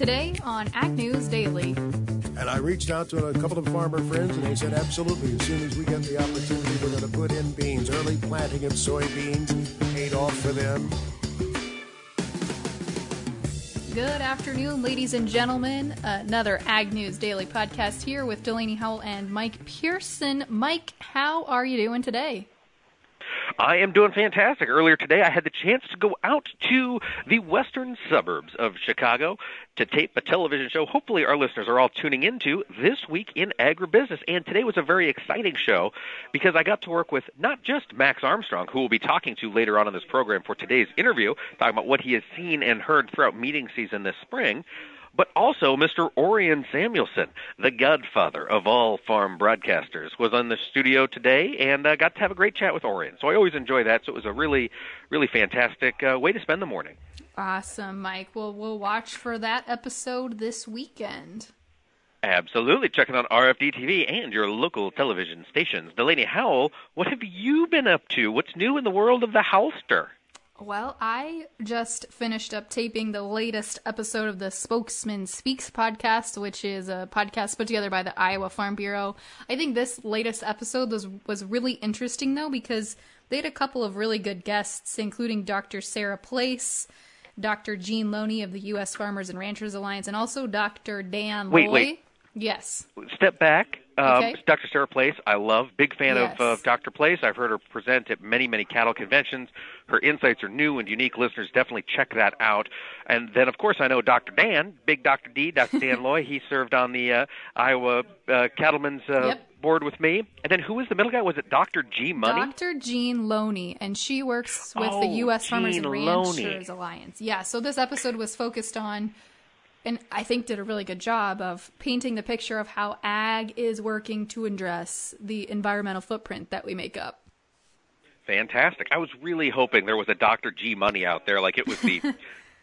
today on Ag News Daily. And I reached out to a couple of farmer friends, and they said, absolutely, as soon as we get the opportunity, we're going to put in beans. Early planting of soybeans paid off for them. Good afternoon, ladies and gentlemen. Another Ag News Daily podcast here with Delaney Howell and Mike Pearson. Mike, how are you doing today? I am doing fantastic. Earlier today, I had the chance to go out to the western suburbs of Chicago to tape a television show. Hopefully, our listeners are all tuning into This Week in Agribusiness. And today was a very exciting show because I got to work with not just Max Armstrong, who we'll be talking to later on in this program for today's interview, talking about what he has seen and heard throughout meeting season this spring, but also Mr. Orion Samuelson, the godfather of all farm broadcasters, was on the studio today, and got to have a great chat with Orion. So I always enjoy that. So it was a really, really fantastic way to spend the morning. Awesome, Mike. Well, we'll watch for that episode this weekend. Absolutely. Check it on RFD-TV and your local television stations. Delaney Howell, what have you been up to? What's new in the world of the Howlster? Well, I just finished up taping the latest episode of the Spokesman Speaks podcast, which is a podcast put together by the Iowa Farm Bureau. I think this latest episode was really interesting, though, because they had a couple of really good guests, including Dr. Sarah Place, Dr. Gene Loney of the U.S. Farmers and Ranchers Alliance, and also Dr. Dan Loy. Wait. Yes. Step back. Okay. Dr. Sarah Place, I love. Big fan of Dr. Place. I've heard her present at many, many cattle conventions. Her insights are new and unique. Listeners, definitely check that out. And then, of course, I know Dr. Dan, big Dr. D, Dr. Dan Loy. He served on the Iowa Cattlemen's board with me. And then who was the middle guy? Was it Dr. G Money? Dr. Jean Loney, and she works with the U.S. Farmers and Ranchers Alliance. Yeah, so this episode was focused on, and I think did a really good job of painting the picture of how ag is working to address the environmental footprint that we make up. Fantastic. I was really hoping there was a Dr. G Money out there, like it was the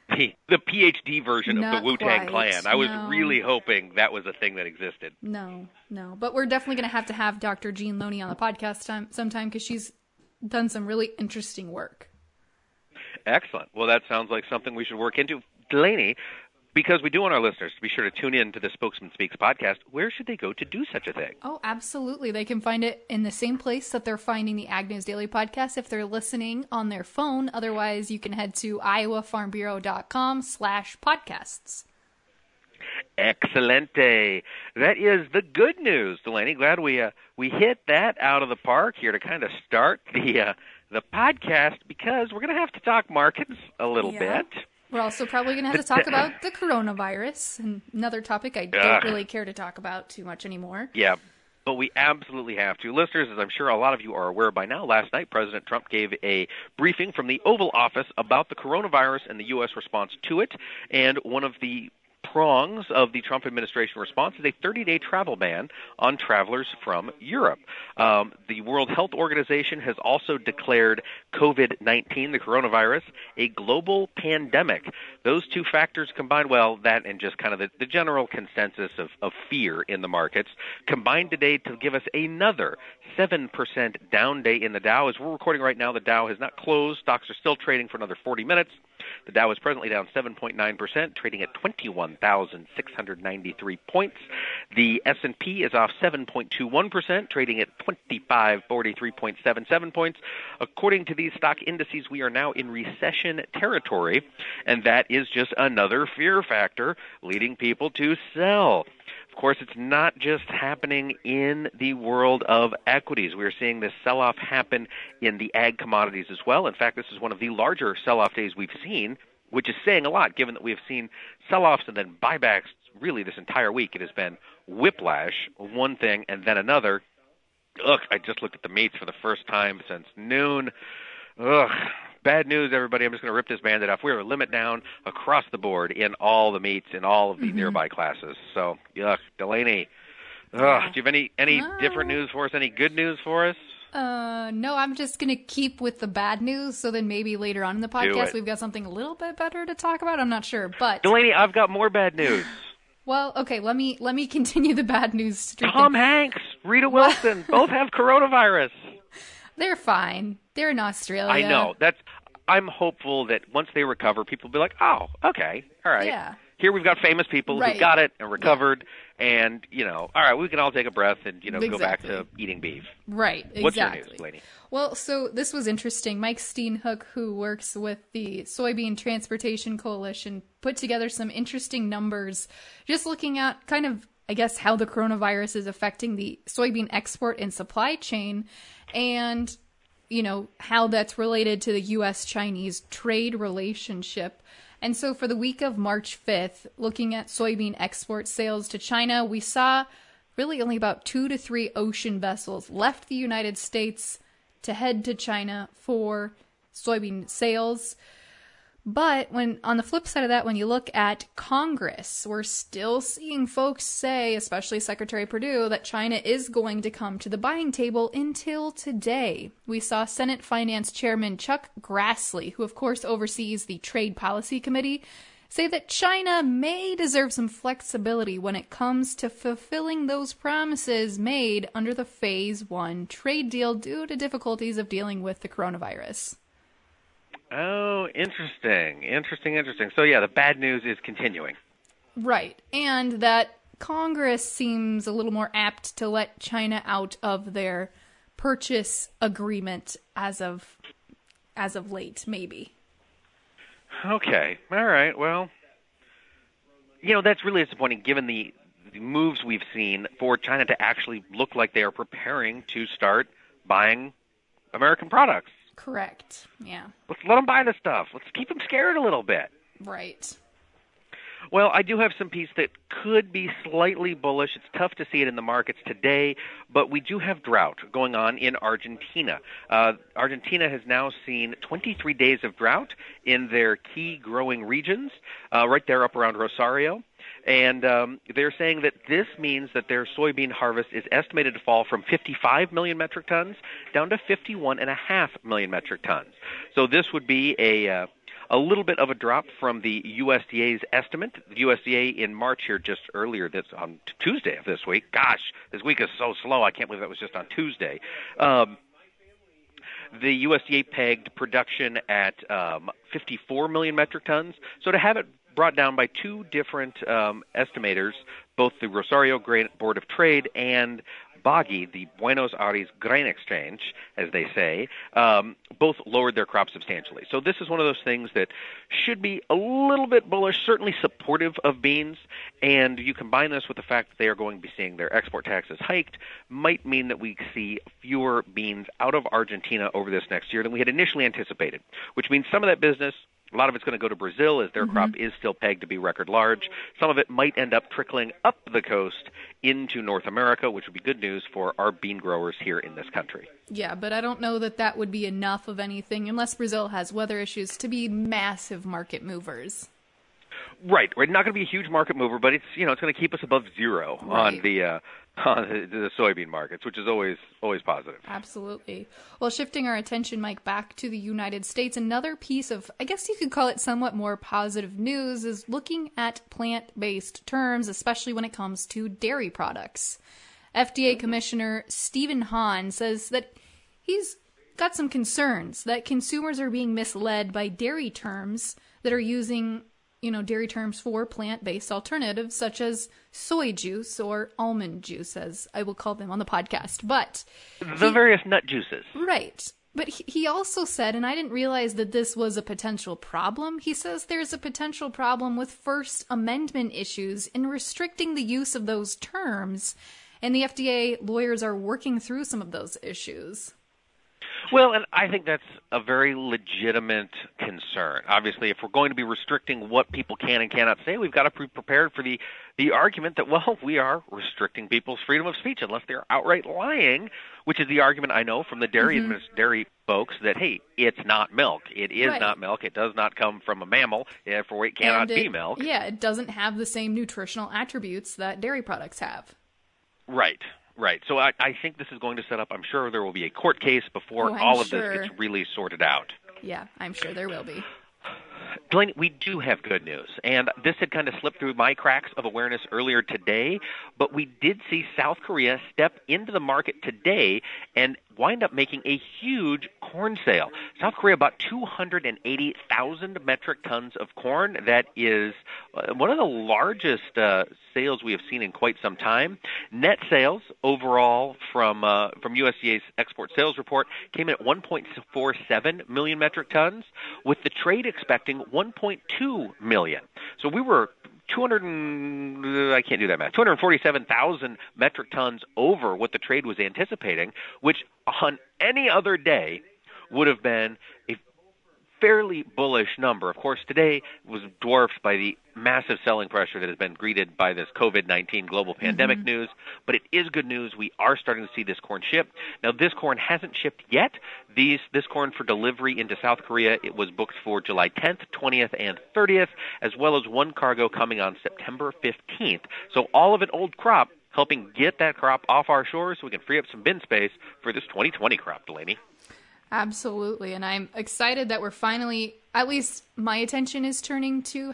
the PhD version of the Wu-Tang Clan. I was really hoping that was a thing that existed. No. But we're definitely going to have Dr. Jean Loney on the podcast sometime because she's done some really interesting work. Excellent. Well, that sounds like something we should work into. Delaney, because we do want our listeners to be sure to tune in to the Spokesman Speaks podcast, where should they go to do such a thing? Oh, absolutely. They can find it in the same place that they're finding the Ag News Daily podcast if they're listening on their phone. Otherwise, you can head to iowafarmbureau.com/podcasts. Excelente. That is the good news, Delaney. Glad we hit that out of the park here to kind of start the podcast because we're going to have to talk markets a little bit. We're also probably going to have to talk about the coronavirus, another topic I don't really care to talk about too much anymore. Yeah, but we absolutely have to. Listeners, as I'm sure a lot of you are aware by now, last night President Trump gave a briefing from the Oval Office about the coronavirus and the U.S. response to it, and one of the prongs of the Trump administration response is a 30-day travel ban on travelers from Europe. The World Health Organization has also declared COVID-19, the coronavirus, a global pandemic. Those two factors combined, well, that and just kind of the general consensus of fear in the markets, combined today to give us another 7% down day in the Dow. As we're recording right now, the Dow has not closed. Stocks are still trading for another 40 minutes. The Dow is presently down 7.9%, trading at 21,693 points. The S&P is off 7.21%, trading at 2543.77 points. According to these stock indices, we are now in recession territory, and that is just another fear factor leading people to sell. Of course, it's not just happening in the world of equities. We are seeing this sell-off happen in the ag commodities as well. In fact, this is one of the larger sell-off days we've seen, which is saying a lot given that we have seen sell-offs and then buybacks really this entire week. It has been whiplash, one thing and then another. Ugh, I just looked at the meats for the first time since noon. Ugh. Bad news, everybody. I'm just going to rip this bandit off. We're a limit down across the board in all the meats in all of the nearby classes. So, yuck. Delaney, do you have any different news for us? Any good news for us? No, I'm just going to keep with the bad news. So then maybe later on in the podcast, we've got something a little bit better to talk about. I'm not sure, but Delaney, I've got more bad news. Well, okay, let me continue the bad news streak. Tom Hanks, Rita Wilson, both have coronavirus. They're fine. They're in Australia. I know. I'm hopeful that once they recover, people will be like, oh, okay, all right. Yeah. Here we've got famous people who got it and recovered, and, you know, all right, we can all take a breath and, you know, go back to eating beef. Right, exactly. What's your news, Laney? Well, so this was interesting. Mike Steenhook, who works with the Soybean Transportation Coalition, put together some interesting numbers just looking at kind of, I guess, how the coronavirus is affecting the soybean export and supply chain, and, you know, how that's related to the U.S.-Chinese trade relationship. And so for the week of March 5th, looking at soybean export sales to China, we saw really only about 2 to 3 ocean vessels left the United States to head to China for soybean sales. But when on the flip side of that, when you look at Congress, we're still seeing folks say, especially Secretary Perdue, that China is going to come to the buying table until today. We saw Senate Finance Chairman Chuck Grassley, who of course oversees the Trade Policy Committee, say that China may deserve some flexibility when it comes to fulfilling those promises made under the Phase 1 trade deal due to difficulties of dealing with the coronavirus. Oh, interesting. So, yeah, the bad news is continuing. Right. And that Congress seems a little more apt to let China out of their purchase agreement as of late, maybe. Okay. All right. Well, you know, that's really disappointing given the moves we've seen for China to actually look like they are preparing to start buying American products. Correct. Yeah. Let's let them buy the stuff. Let's keep them scared a little bit. Right. Well, I do have some piece that could be slightly bullish. It's tough to see it in the markets today, but we do have drought going on in Argentina. Argentina has now seen 23 days of drought in their key growing regions, right there up around Rosario. And they're saying that this means that their soybean harvest is estimated to fall from 55 million metric tons down to 51.5 million metric tons. So this would be a little bit of a drop from the USDA's estimate. The USDA in March here, just earlier on Tuesday of this week. Gosh, this week is so slow. I can't believe that was just on Tuesday. The USDA pegged production at 54 million metric tons. So to have it brought down by two different estimators, both the Rosario Board of Trade and Bagi, the Buenos Aires Grain Exchange, as they say, both lowered their crop substantially. So this is one of those things that should be a little bit bullish, certainly supportive of beans, and you combine this with the fact that they are going to be seeing their export taxes hiked, might mean that we see fewer beans out of Argentina over this next year than we had initially anticipated, which means some of that business, a lot of it's going to go to Brazil as their crop is still pegged to be record large. Some of it might end up trickling up the coast into North America, which would be good news for our bean growers here in this country. Yeah, but I don't know that that would be enough of anything unless Brazil has weather issues to be massive market movers. Right. We're not going to be a huge market mover, but it's, you know, it's going to keep us above zero on the soybean markets, which is always positive. Absolutely. Well, shifting our attention, Mike, back to the United States, another piece of, I guess you could call it somewhat more positive news, is looking at plant-based terms, especially when it comes to dairy products. FDA Commissioner Stephen Hahn says that he's got some concerns that consumers are being misled by dairy terms that are using, you know, dairy terms for plant-based alternatives such as soy juice or almond juice, as I will call them on the podcast. But the various nut juices. Right. But he also said, and I didn't realize that this was a potential problem, he says there's a potential problem with First Amendment issues in restricting the use of those terms. And the FDA lawyers are working through some of those issues. Well, and I think that's a very legitimate concern. Obviously, if we're going to be restricting what people can and cannot say, we've got to be prepared for the argument that, well, we are restricting people's freedom of speech unless they're outright lying, which is the argument I know from the dairy folks that, hey, it's not milk. It is not milk. It does not come from a mammal. Therefore, it cannot be milk. Yeah, it doesn't have the same nutritional attributes that dairy products have. Right. Right. So I think this is going to set up, I'm sure there will be a court case before this gets really sorted out. Yeah, I'm sure there will be. Delaney, we do have good news, and this had kind of slipped through my cracks of awareness earlier today, but we did see South Korea step into the market today and wind up making a huge corn sale. South Korea bought 280,000 metric tons of corn. That is one of the largest sales we have seen in quite some time. Net sales overall from USDA's export sales report came in at 1.47 million metric tons, with the trade expecting 1.2 million. So we were 247,000 metric tons over what the trade was anticipating, which on any other day would have been a fairly bullish number. Of course, today was dwarfed by the massive selling pressure that has been greeted by this COVID-19 global pandemic news, but it is good news. We are starting to see this corn ship. Now, this corn hasn't shipped yet. This corn for delivery into South Korea, it was booked for July 10th, 20th, and 30th, as well as one cargo coming on September 15th. So all of an old crop, helping get that crop off our shores so we can free up some bin space for this 2020 crop, Delaney. Absolutely. And I'm excited that we're finally, at least my attention is turning to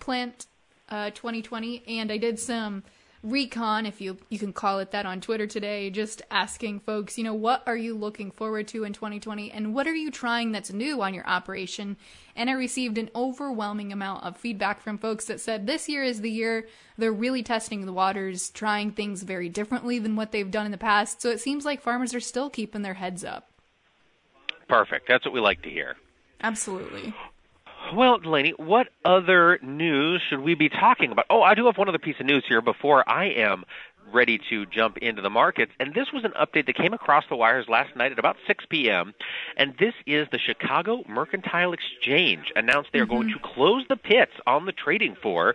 #plant 2020. And I did some recon, if you can call it that, on Twitter today, just asking folks, what are you looking forward to in 2020? And what are you trying that's new on your operation? And I received an overwhelming amount of feedback from folks that said this year is the year they're really testing the waters, trying things very differently than what they've done in the past. So it seems like farmers are still keeping their heads up. Perfect. That's what we like to hear. Absolutely. Well, Delaney, what other news should we be talking about? Oh, I do have one other piece of news here before I am ready to jump into the markets. And this was an update that came across the wires last night at about 6 p.m. And this is the Chicago Mercantile Exchange announced they are going to close the pits on the trading floor,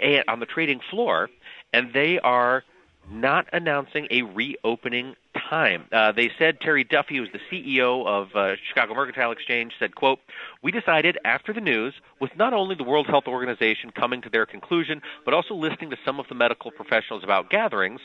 and they are not announcing a reopening time. They said Terry Duffy, who's the CEO of Chicago Mercantile Exchange, said, quote, "We decided after the news, with not only the World Health Organization coming to their conclusion, but also listening to some of the medical professionals about gatherings,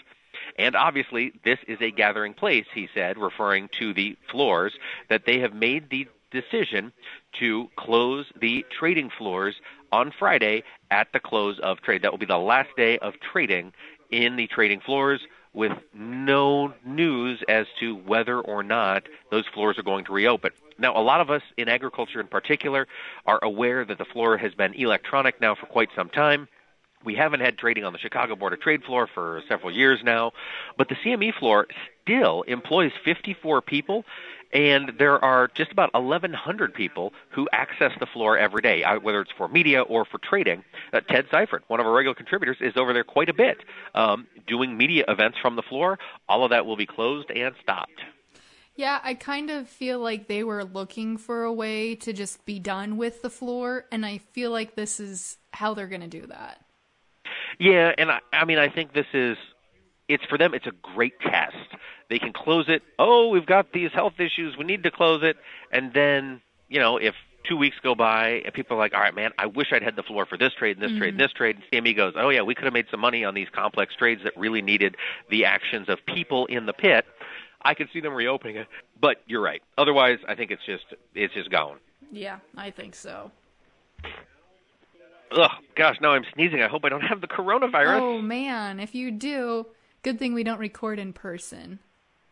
and obviously this is a gathering place," he said, referring to the floors, "that they have made the decision to close the trading floors on Friday at the close of trade." That will be the last day of trading in the trading floors, with no news as to whether or not those floors are going to reopen. Now, a lot of us in agriculture in particular are aware that the floor has been electronic now for quite some time. We haven't had trading on the Chicago Board of Trade floor for several years now, but the CME floor still employs 54 people, and there are just about 1,100 people who access the floor every day, whether it's for media or for trading. Ted Seifert, one of our regular contributors, is over there quite a bit doing media events from the floor. All of that will be closed and stopped. Yeah, I kind of feel like they were looking for a way to just be done with the floor, and I feel like this is how they're going to do that. Yeah, and I think this is – it's for them, it's a great test. They can close it. Oh, we've got these health issues. We need to close it. And then, if 2 weeks go by and people are like, all right, man, I wish I'd had the floor for this trade and this trade and this trade. And CME goes, oh, yeah, we could have made some money on these complex trades that really needed the actions of people in the pit. I could see them reopening it. But you're right. Otherwise, I think it's just gone. Yeah, I think so. Ugh, gosh, now I'm sneezing. I hope I don't have the coronavirus. Oh, man, if you do, good thing we don't record in person.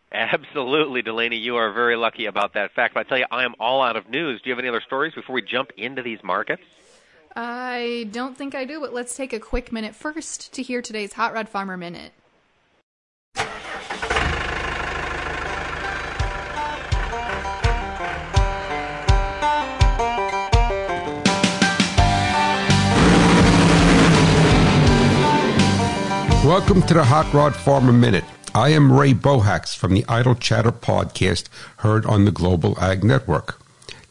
Absolutely, Delaney. You are very lucky about that fact. But I tell you, I am all out of news. Do you have any other stories before we jump into these markets? I don't think I do, but let's take a quick minute first to hear today's Hot Rod Farmer Minute. Welcome to the Hot Rod Farmer Minute. I am Ray Bohax from the Idle Chatter podcast, heard on the Global Ag Network.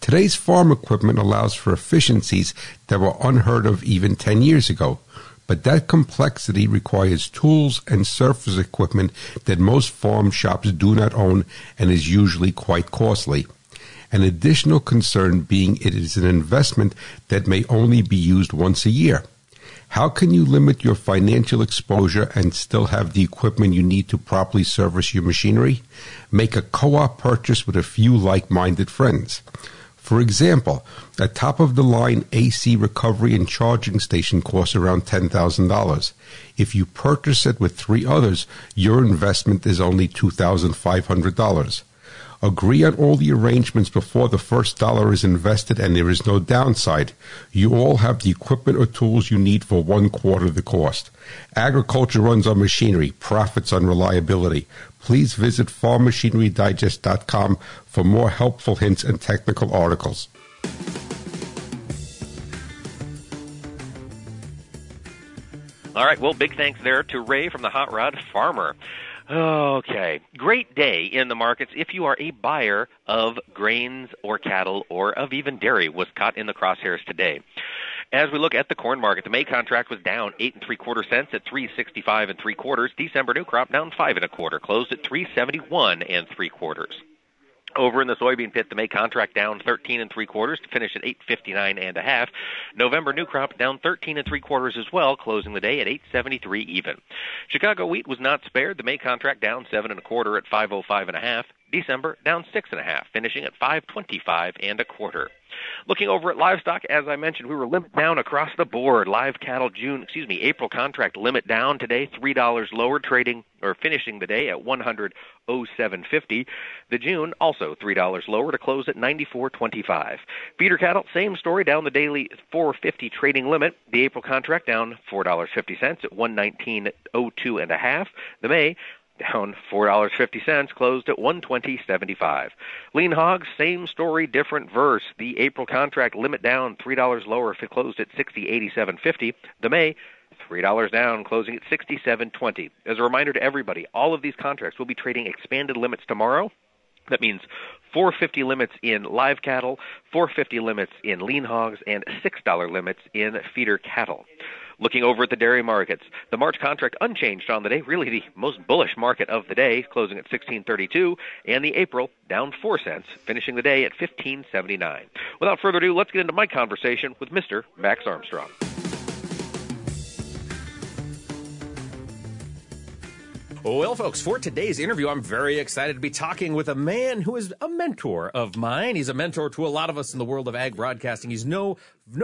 Today's farm equipment allows for efficiencies that were unheard of even 10 years ago, but that complexity requires tools and surface equipment that most farm shops do not own and is usually quite costly. An additional concern being it is an investment that may only be used once a year. How can you limit your financial exposure and still have the equipment you need to properly service your machinery? Make a co-op purchase with a few like-minded friends. For example, a top-of-the-line AC recovery and charging station costs around $10,000. If you purchase it with three others, your investment is only $2,500. Agree on all the arrangements before the first dollar is invested, and there is no downside. You all have the equipment or tools you need for one quarter the cost. Agriculture runs on machinery, profits on reliability. Please visit FarmMachineryDigest.com for more helpful hints and technical articles. All right, well, big thanks there to Ray from the Hot Rod Farmer. Okay, great day in the markets if you are a buyer of grains or cattle or of even dairy was caught in the crosshairs today. As we look at the corn market, the May contract was down 8 3/4 cents at 3.65 3/4. December new crop down 5 1/4, closed at 3.71 3/4. Over in the soybean pit, the May contract down 13 3/4 to finish at 8.59 1/2. November new crop down 13 3/4 as well, closing the day at 8.73 even. Chicago wheat was not spared. The May contract down 7 1/4 at 5.05 1/2. December down 6 1/2, finishing at 5.25 1/4. Looking over at livestock, as I mentioned, we were limit down across the board. Live cattle April contract limit down today, $3 lower, finishing the day at $100.0750. The June also $3 lower to close at $94.25. Feeder cattle, same story, down the daily $4.50 trading limit. The April contract down $4.50 at $119.02 1/2. The May down $4.50, closed at $120.75. Lean hogs, same story, different verse. The April contract limit down $3 lower, closed at $60.8750. The May $3 down, closing at $67.20. As a reminder to everybody, all of these contracts will be trading expanded limits tomorrow. That means $4.50 limits in live cattle, $4.50 limits in lean hogs, and $6 limits in feeder cattle. Looking over at the dairy markets, the March contract unchanged on the day, really the most bullish market of the day, closing at $16.32, and the April down 4 cents, finishing the day at $15.79. Without further ado, let's get into my conversation with Mr. Max Armstrong. Well, folks, for today's interview, I'm very excited to be talking with a man who is a mentor of mine. He's a mentor to a lot of us in the world of ag broadcasting. He's no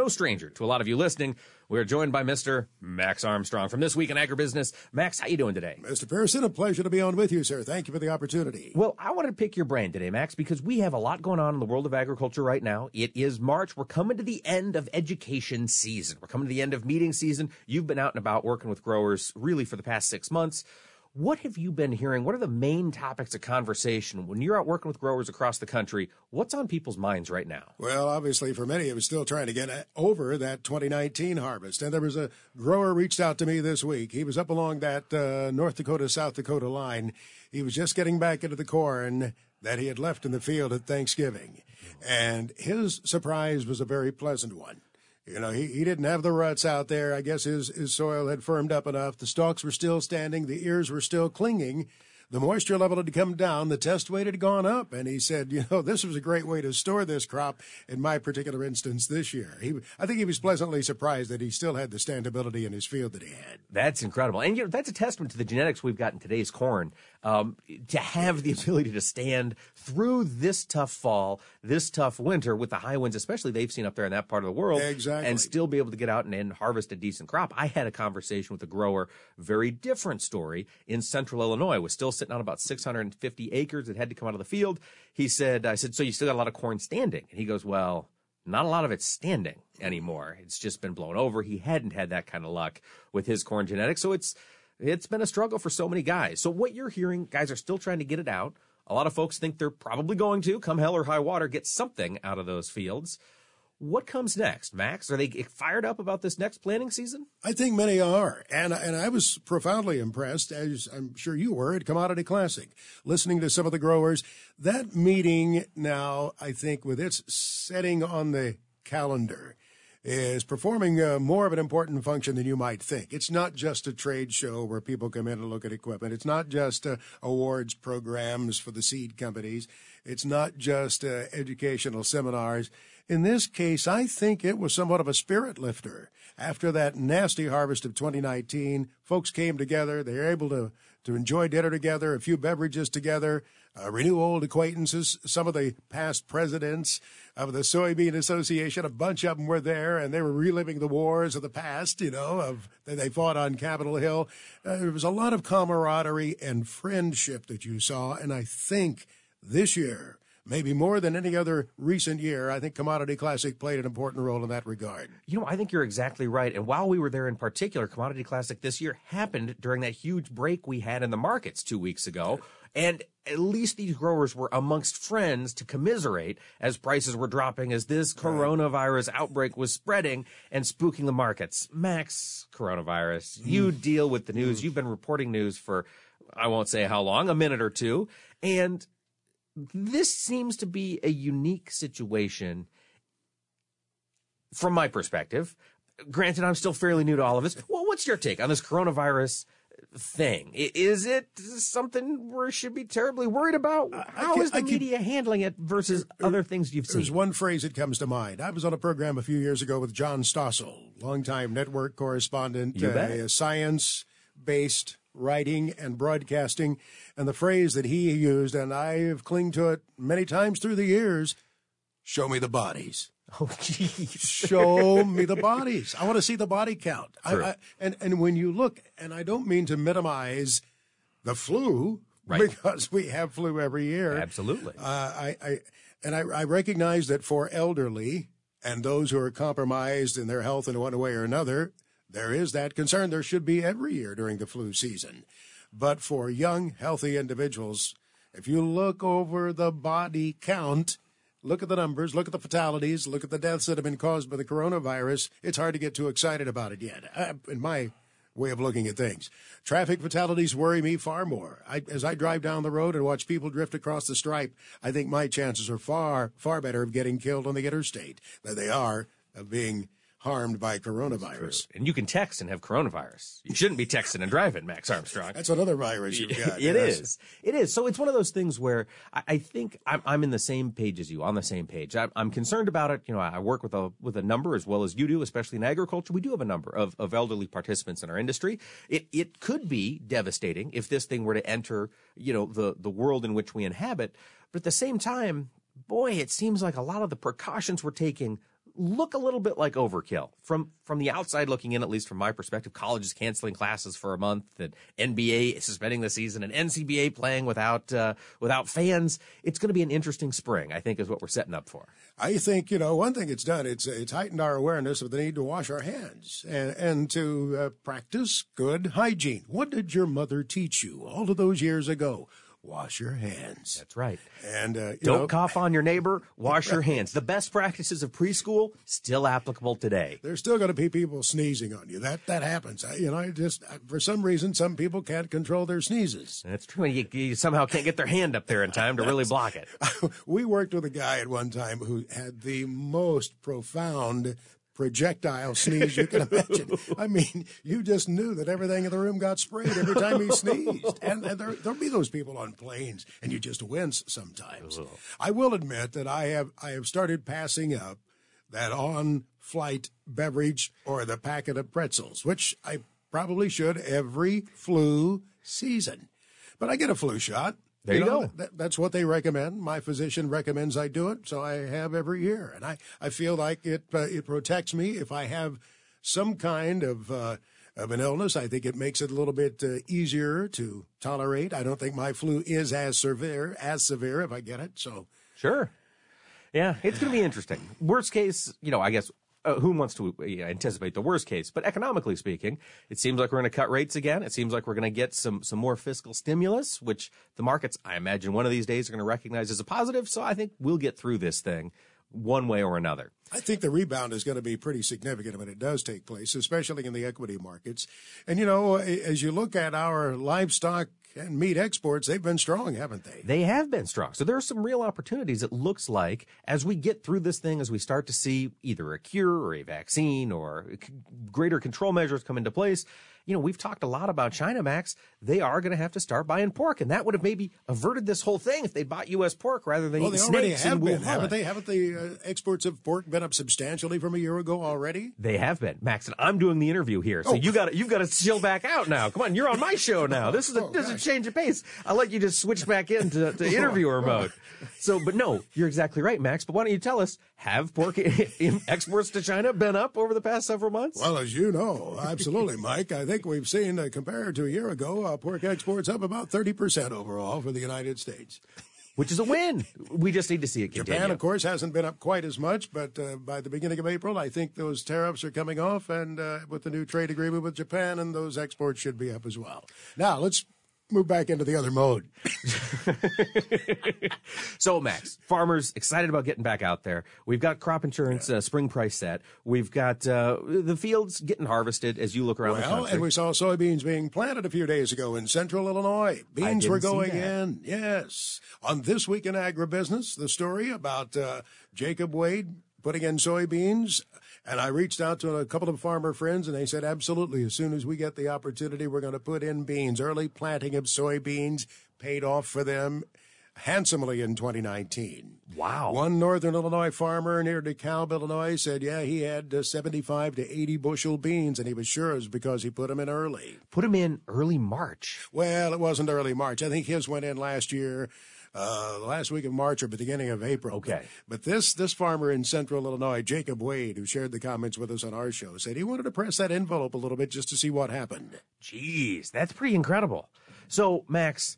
stranger to a lot of you listening. We're joined by Mr. Max Armstrong from This Week in Agribusiness. Max, how you doing today? Mr. Pearson, a pleasure to be on with you, sir. Thank you for the opportunity. Well, I wanted to pick your brain today, Max, because we have a lot going on in the world of agriculture right now. It is March. We're coming to the end of education season. We're coming to the end of meeting season. You've been out and about working with growers really for the past 6 months. What have you been hearing? What are the main topics of conversation when you're out working with growers across the country? What's on people's minds right now? Well, obviously, for many, it was still trying to get over that 2019 harvest. And there was a grower reached out to me this week. He was up along that North Dakota-South Dakota line. He was just getting back into the corn that he had left in the field at Thanksgiving. And his surprise was a very pleasant one. You know, he didn't have the ruts out there. I guess his soil had firmed up enough. The stalks were still standing. The ears were still clinging. The moisture level had come down. The test weight had gone up. And he said, you know, this was a great way to store this crop in my particular instance this year. I think he was pleasantly surprised that he still had the standability in his field that he had. That's incredible. And, you know, that's a testament to the genetics we've got in today's corn. To have the ability to stand through this tough fall, this tough winter with the high winds, especially they've seen up there in that part of the world, exactly, and still be able to get out and harvest a decent crop. I had a conversation with a grower, very different story, in central Illinois. Was still sitting on about 650 acres that had to come out of the field. He said, I said, so you still got a lot of corn standing? And he goes, well, not a lot of it's standing anymore. It's just been blown over. He hadn't had that kind of luck with his corn genetics. So it's been a struggle for so many guys. So what you're hearing, guys are still trying to get it out. A lot of folks think they're probably going to, come hell or high water, get something out of those fields. What comes next, Max? Are they fired up about this next planting season? I think many are. And I was profoundly impressed, as I'm sure you were, at Commodity Classic, listening to some of the growers. That meeting now, I think, with its setting on the calendar, is performing more of an important function than you might think. It's not just a trade show where people come in and look at equipment. It's not just awards programs for the seed companies. It's not just educational seminars. In this case, I think it was somewhat of a spirit lifter. After that nasty harvest of 2019, folks came together. They were able to enjoy dinner together, a few beverages together, renew old acquaintances. Some of the past presidents of the Soybean Association, a bunch of them were there, and they were reliving the wars of the past, you know, that they fought on Capitol Hill. There was a lot of camaraderie and friendship that you saw, and I think this year. Maybe more than any other recent year, I think Commodity Classic played an important role in that regard. You know, I think you're exactly right. And while we were there in particular, Commodity Classic this year happened during that huge break we had in the markets 2 weeks ago. And at least these growers were amongst friends to commiserate as prices were dropping, as this coronavirus outbreak was spreading and spooking the markets. Max, coronavirus, you deal with the news. You've been reporting news for, I won't say how long, a minute or two. And this seems to be a unique situation from my perspective. Granted, I'm still fairly new to all of this. Well, what's your take on this coronavirus thing? Is it something we should be terribly worried about? How is the media handling it versus other things you've seen? There's one phrase that comes to mind. I was on a program a few years ago with John Stossel, longtime network correspondent, science-based writing and broadcasting, and the phrase that he used, and I have clung to it many times through the years, show me the bodies. Oh, jeez. Show me the bodies. I want to see the body count. Sure. And when you look, and I don't mean to minimize the flu, right, because we have flu every year. Absolutely. I recognize that for elderly and those who are compromised in their health in one way or another, there is that concern. There should be every year during the flu season. But for young, healthy individuals, if you look over the body count, look at the numbers, look at the fatalities, look at the deaths that have been caused by the coronavirus, it's hard to get too excited about it yet, in my way of looking at things. Traffic fatalities worry me far more. As I drive down the road and watch people drift across the stripe, I think my chances are far, far better of getting killed on the interstate than they are of being harmed by coronavirus. And you can text and have coronavirus. You shouldn't be texting and driving, Max Armstrong. That's another virus you've got. It is. So it's one of those things where I think I'm in the same page as you, on the same page. I'm concerned about it. You know, I work with a number as well as you do, especially in agriculture. We do have a number of elderly participants in our industry. It could be devastating if this thing were to enter, you know, the world in which we inhabit. But at the same time, boy, it seems like a lot of the precautions we're taking look a little bit like overkill from the outside looking in, at least from my perspective. Colleges canceling classes for a month, and NBA suspending the season, and NCAA playing without fans. It's going to be an interesting spring, I think, is what we're setting up for. I think, you know, one thing it's done, it's heightened our awareness of the need to wash our hands and to practice good hygiene. What did your mother teach you all of those years ago? Wash your hands. That's right. And don't cough on your neighbor. Wash your hands. The best practices of preschool still applicable today. There's still going to be people sneezing on you. That happens. For some reason, some people can't control their sneezes. That's true. You somehow can't get their hand up there in time to really block it. We worked with a guy at one time who had the most profound projectile sneeze you can imagine. I mean, you just knew that everything in the room got sprayed every time he sneezed. And there'll be those people on planes, and you just wince sometimes. Oh. I will admit that I have started passing up that on-flight beverage or the packet of pretzels, which I probably should every flu season. But I get a flu shot. There you go. That's what they recommend. My physician recommends I do it, so I have every year. And I feel like it protects me. If I have some kind of an illness, I think it makes it a little bit easier to tolerate. I don't think my flu is as severe if I get it. So sure. Yeah, it's going to be interesting. Worst case, you know, I guess, who wants to anticipate the worst case? But economically speaking, it seems like we're going to cut rates again. It seems like we're going to get some more fiscal stimulus, which the markets, I imagine, one of these days are going to recognize as a positive. So I think we'll get through this thing one way or another. I think the rebound is going to be pretty significant when it does take place, especially in the equity markets. And, you know, as you look at our livestock and meat exports, they've been strong, haven't they? They have been strong. So there are some real opportunities, it looks like, as we get through this thing, as we start to see either a cure or a vaccine or greater control measures come into place. You know, we've talked a lot about China, Max. They are going to have to start buying pork, and that would have maybe averted this whole thing if they bought U.S. pork rather than eating snakes in Wuhan. Well, they already have been, haven't they? Haven't the exports of pork been up substantially from a year ago already? They have been, Max, and I'm doing the interview here, so you've got to chill back out now. Come on, you're on my show now. This is a change of pace. I'll let you just switch back into interviewer mode. So, but no, you're exactly right, Max. But why don't you tell us, have pork exports to China been up over the past several months? Well, as you know, absolutely, Mike. I think we've seen, compared to a year ago, pork exports up about 30% overall for the United States. which is a win. We just need to see it continue. Japan, of course, hasn't been up quite as much, but by the beginning of April, I think those tariffs are coming off, and with the new trade agreement with Japan, and those exports should be up as well. Now, let's move back into the other mode. So, Max, farmers excited about getting back out there. We've got crop insurance spring price set. We've got the fields getting harvested as you look around the country. Well, and we saw soybeans being planted a few days ago in central Illinois. Beans were going in. Yes. On This Week in Agribusiness, the story about Jacob Wade putting in soybeans. And I reached out to a couple of farmer friends, and they said, absolutely, as soon as we get the opportunity, we're going to put in beans. Early planting of soybeans paid off for them handsomely in 2019. Wow. One northern Illinois farmer near DeKalb, Illinois, said, yeah, he had 75 to 80 bushel beans, and he was sure it was because he put them in early. Put them in early March? Well, it wasn't early March. I think his went in last year. The last week of March or beginning of April. Okay. But this farmer in central Illinois, Jacob Wade, who shared the comments with us on our show, said he wanted to press that envelope a little bit just to see what happened. Jeez, that's pretty incredible. So, Max,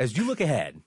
as you look ahead,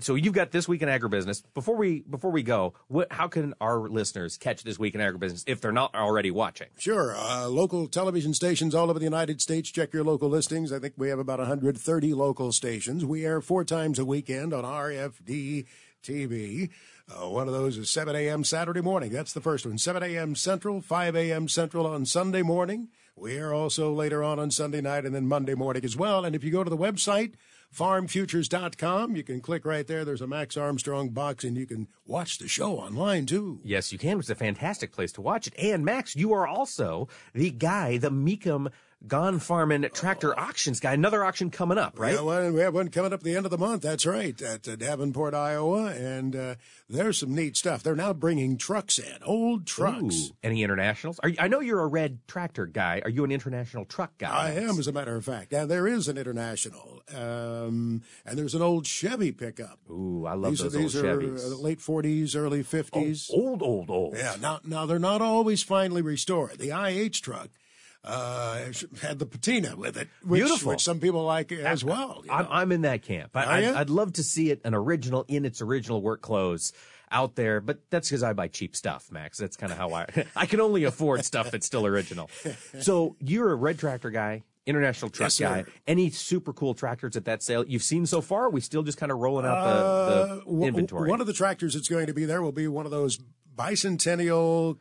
so you've got This Week in Agribusiness. Before we go, how can our listeners catch This Week in Agribusiness if they're not already watching? Sure. Local television stations all over the United States. Check your local listings. I think we have about 130 local stations. We air 4 times a weekend on RFD-TV. One of those is 7 a.m. Saturday morning. That's the first one. 7 a.m. Central, 5 a.m. Central on Sunday morning. We air also later on Sunday night and then Monday morning as well. And if you go to the website, FarmFutures.com. You can click right there. There's a Max Armstrong box, and you can watch the show online, too. Yes, you can. It's a fantastic place to watch it. And, Max, you are also the guy, the Mecum Gone Farmin' Tractor Auctions guy. Another auction coming up, right? Yeah, well, we have one coming up at the end of the month. That's right, at Davenport, Iowa. And there's some neat stuff. They're now bringing trucks in, old trucks. Ooh, any internationals? I know you're a red tractor guy. Are you an international truck guy? I am, as a matter of fact. Now, there is an international. And there's an old Chevy pickup. Ooh, I love these old Chevys. These are late 40s, early 50s. Oh, old. Yeah, now they're not always finally restored. The IH truck had the patina with it, which some people like as well. You know? I'm in that camp. I'd love to see it in its original work clothes out there, but that's because I buy cheap stuff, Max. That's kind of how I can only afford stuff that's still original. So you're a red tractor guy, international truck guy. Sir. Any super cool tractors at that sale you've seen so far? Are we still just kind of rolling out the inventory? One of the tractors that's going to be there will be one of those bicentennial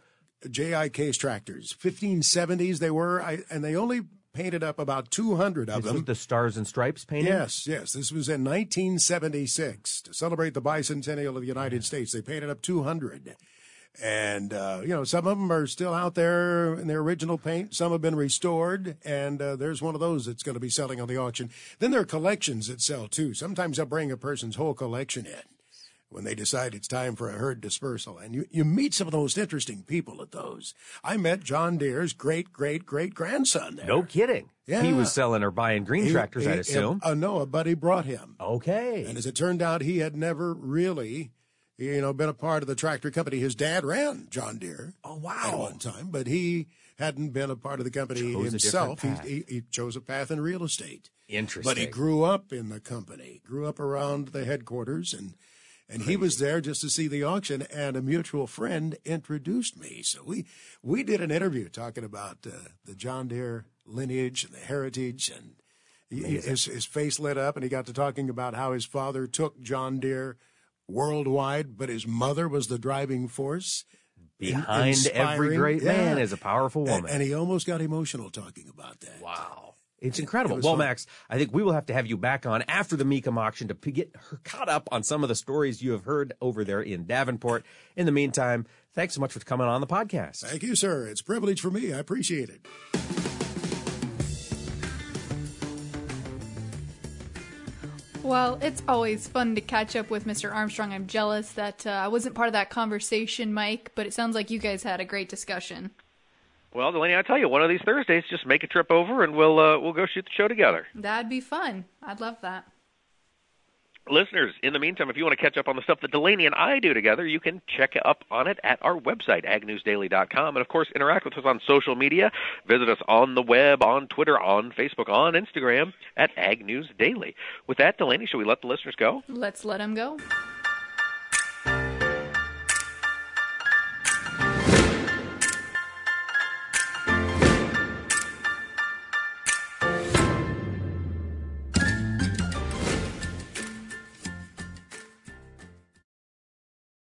J.I. Case tractors, 1570s they were, and they only painted up about 200 of them. With the Stars and Stripes painting? Yes. This was in 1976 to celebrate the bicentennial of the United States. They painted up 200. And, some of them are still out there in their original paint. Some have been restored, and there's one of those that's going to be selling on the auction. Then there are collections that sell, too. Sometimes they'll bring a person's whole collection in when they decide it's time for a herd dispersal. And you meet some of the most interesting people at those. I met John Deere's great-great-great-grandson there. No kidding. Yeah. He was selling or buying green tractors, I'd assume. No, a buddy brought him. Okay. And as it turned out, he had never really, been a part of the tractor company. His dad ran John Deere. Oh, wow. At one time, but he hadn't been a part of the company himself. He chose a path in real estate. Interesting. But he grew up in the company, grew up around the headquarters, and he was there just to see the auction, and a mutual friend introduced me. So we did an interview talking about the John Deere lineage and the heritage, and his face lit up, and he got to talking about how his father took John Deere worldwide, but his mother was the driving force. Behind every great man is a powerful woman. And he almost got emotional talking about that. Wow. It's incredible. Well, Max, I think we will have to have you back on after the Mecum auction to get her caught up on some of the stories you have heard over there in Davenport. In the meantime, thanks so much for coming on the podcast. Thank you, sir. It's a privilege for me. I appreciate it. Well, it's always fun to catch up with Mr. Armstrong. I'm jealous that I wasn't part of that conversation, Mike, but it sounds like you guys had a great discussion. Well, Delaney, I tell you, one of these Thursdays, just make a trip over, and we'll go shoot the show together. That'd be fun. I'd love that. Listeners, in the meantime, if you want to catch up on the stuff that Delaney and I do together, you can check up on it at our website, agnewsdaily.com. And, of course, interact with us on social media. Visit us on the web, on Twitter, on Facebook, on Instagram, at Ag News Daily. With that, Delaney, should we let the listeners go? Let's let them go.